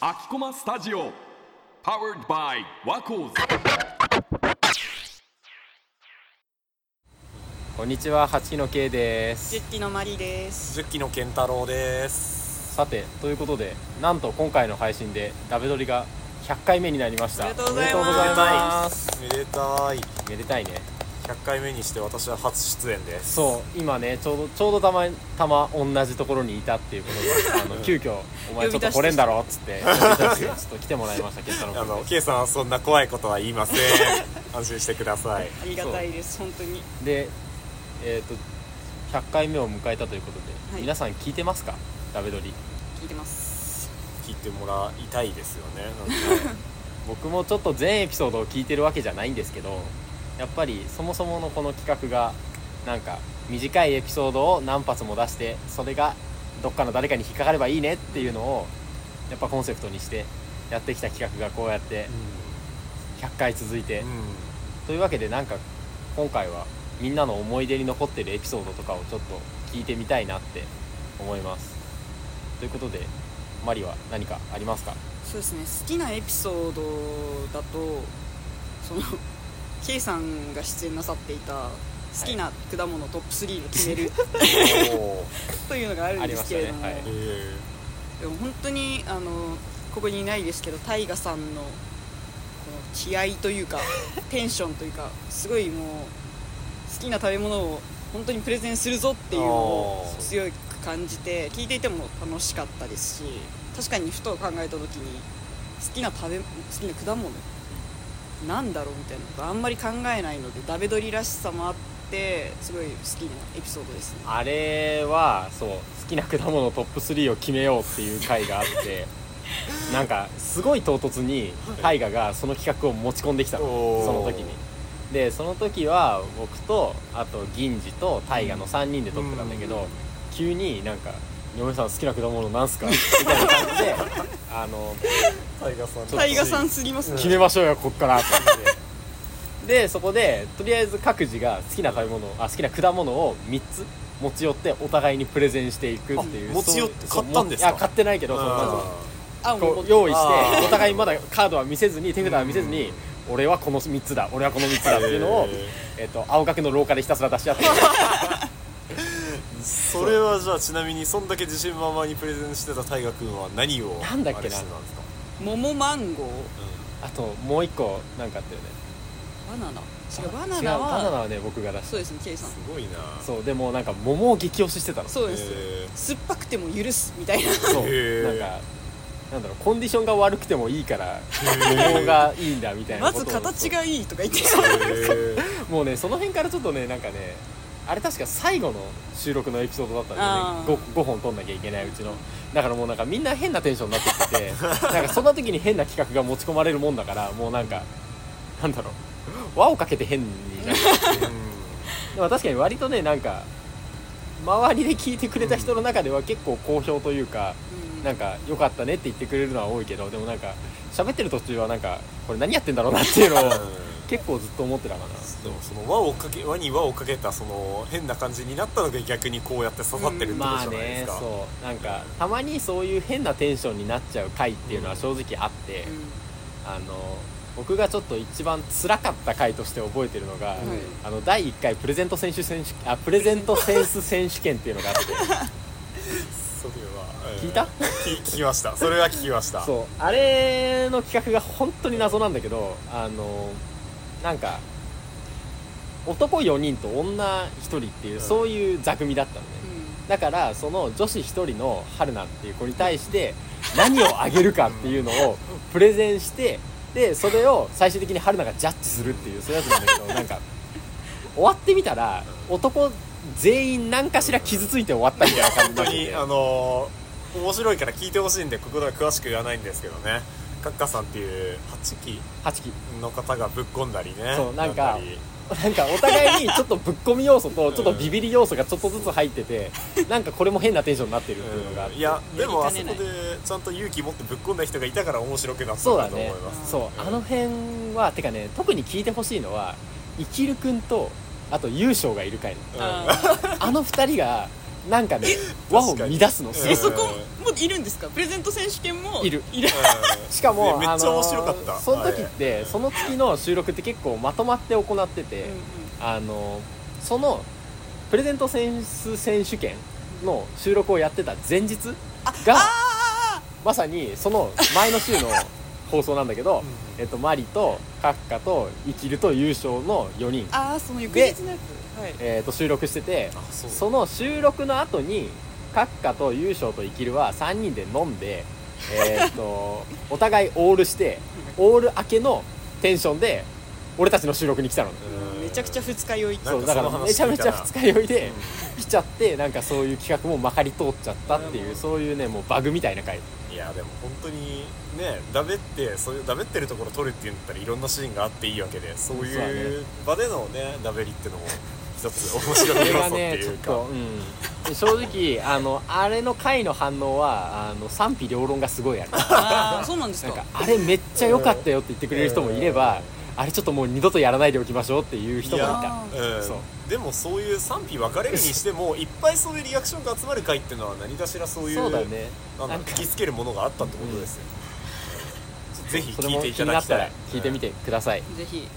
アキコマスタジオ Powered by ワコーズ。こんにちは、8期の K です。10期のマリです。10期のケンタロウです。さて、ということで、なんと今回の配信でダベドリが100回目になりました。おめでとうございます。めでたいめでたいね。100回目にして私は初出演です。そう、今ね、ちょうどたま同じところにいたっていうことで急遽お前ちょっと来れんだろっつってちょっと来てもらいました。ケンタロウ君です。K さんはそんな怖いことは言いません安心してください。ありがたいです、本当に。で、100回目を迎えたということで、はい、皆さん聞いてますか？ダベドリ聞いてます。聞いてもらいたいですよね。僕もちょっと全エピソードを聞いてるわけじゃないんですけど、やっぱりそもそものこの企画がなんか短いエピソードを何発も出して、それがどっかの誰かに引っかかればいいねっていうのをやっぱコンセプトにしてやってきた企画がこうやって100回続いて、というわけで、なんか今回はみんなの思い出に残ってるエピソードとかをちょっと聞いてみたいなって思います。ということで、マリは何かありますか？そうですね、好きなエピソードだと、その K さんが出演なさっていた好きな果物トップ3を決める、というのがあるんですけれども、ね、はい、でも本当にここにいないですけど、タイガさんのこの気合というかテンションというか、すごいもう好きな食べ物を本当にプレゼンするぞっていうのを強い感じて、聞いていても楽しかったですし、確かにふと考えた時に好きな果物なんだろうみたいなことあんまり考えないので、ダベドリらしさもあってすごい好きなエピソードですね。あれはそう、好きな果物トップ3を決めようっていう回があってなんかすごい唐突に大我がその企画を持ち込んできたの、その時に。で、その時は僕とあと銀次と大我の3人で撮ってたんだけど、急になんか嫁さん好きな果物なんすかみたいな感じでタイガさんすぎますね、決めましょうよこっからってで、そこでとりあえず各自が好きな果物を3つ持ち寄ってお互いにプレゼンしていくっていう。持ち寄って買ったんですか？いや、買ってないけど、その数こう用意して、お互いまだカードは見せずに、手札は見せずに、俺はこの3つだ、俺はこの3つだっていうのを青学の廊下でひたすら出し合ってそれはじゃあ、ちなみにそんだけ自信満々にプレゼンしてた大我くんは何をあれしてたんですか？桃、マンゴー、あともう一個なんかあったよね、バナナ。バナナはね、僕が出した。そうですね、Kさんすごいな。そう、でもなんか桃を激推ししてたの。そうです、酸っぱくても許すみたいな。そう、なんかなんだろう、コンディションが悪くてもいいから桃がいいんだみたいなことまず形がいいとか言ってもうね、その辺からちょっとね、なんかね、あれ確か最後の収録のエピソードだったんでね、 5本撮んなきゃいけないうちの。だからもうなんかみんな変なテンションになってきてなんかそんな時に変な企画が持ち込まれるもんだから、もうなんかなんだろう、輪をかけて変になってでも確かに割とね、なんか周りで聞いてくれた人の中では結構好評というか、なんか良かったねって言ってくれるのは多いけど、でもなんか喋ってる途中はなんかこれ何やってんだろうなっていうのを結構ずっと思ってたかな。でもその輪に輪をかけたその変な感じになったのが逆にこうやって刺さってるってことじゃないですか。まあね、そう、なんかたまにそういう変なテンションになっちゃう回っていうのは正直あって、僕がちょっと一番辛かった回として覚えてるのが、第1回プレゼントセンス選手権っていうのがあってそれは聞いた？聞きました。それは聞きました。そう、あれの企画が本当に謎なんだけど、なんか男4人と女1人っていう、そういう座組だったのね、だからその女子1人の春菜っていう子に対して何をあげるかっていうのをプレゼンして、でそれを最終的に春菜がジャッジするっていう、そういうやつなんだけど、なんか終わってみたら男全員何かしら傷ついて終わったみたいな感じになってて面白いから聞いてほしいんで、ここでは詳しく言わないんですけどね、カッカさんっていう8期の方がぶっこんだりね。そう、なんかお互いにちょっとぶっこみ要素とちょっとビビり要素がちょっとずつ入ってて、なんかこれも変なテンションになってるっていうのがあって、いやでもあそこでちゃんと勇気持ってぶっこんだ人がいたから面白くなったと思います。そうだね。そう、あの辺はてかね、特に聞いてほしいのはイキルくんとあと優勝がいる回の、あの2人がなんかね和を乱すのすごい、そこもいるんですか、プレゼント選手権もいるしかも、ね、めっちゃ面白かった、その時って、はい、その月の収録って結構まとまって行ってて、うんうん、そのプレゼント選手権の収録をやってた前日がまさにその前の週の放送なんだけど、うん、マリとカッカとイキルと優勝の4人あその翌日のやつ、はい、収録してて、その収録の後にカッカと優勝とイキルは3人で飲んで、お互いオールしてオール明けのテンションで俺たちの収録に来たの。めちゃくちゃ二日酔い。そうだからめちゃめちゃ二日酔いで来ちゃって、なんかそういう企画もまかり通っちゃったっていう、そういうねもうバグみたいな回。いやでも本当にねダベってそういうダベってるところ撮るっていうんだったらいろんなシーンがあっていいわけで、そういう場でのねダベリってのも一つ面白い要素っていうか。うん、正直あれの回の反応は賛否両論がすごいある。あそうなんですか。なんかあれめっちゃ良かったよって言ってくれる人もいれば。あれちょっともう二度とやらないでおきましょうっていう人もいた。そうでもそういう賛否分かれるにしてもいっぱいそういうリアクションが集まる回っていうのは何かしらそういうそうだ、ね、なんか聞きつけるものがあったってことですよ、うん、ぜひ聞いていただきたい、聞いてみてください、ぜひ。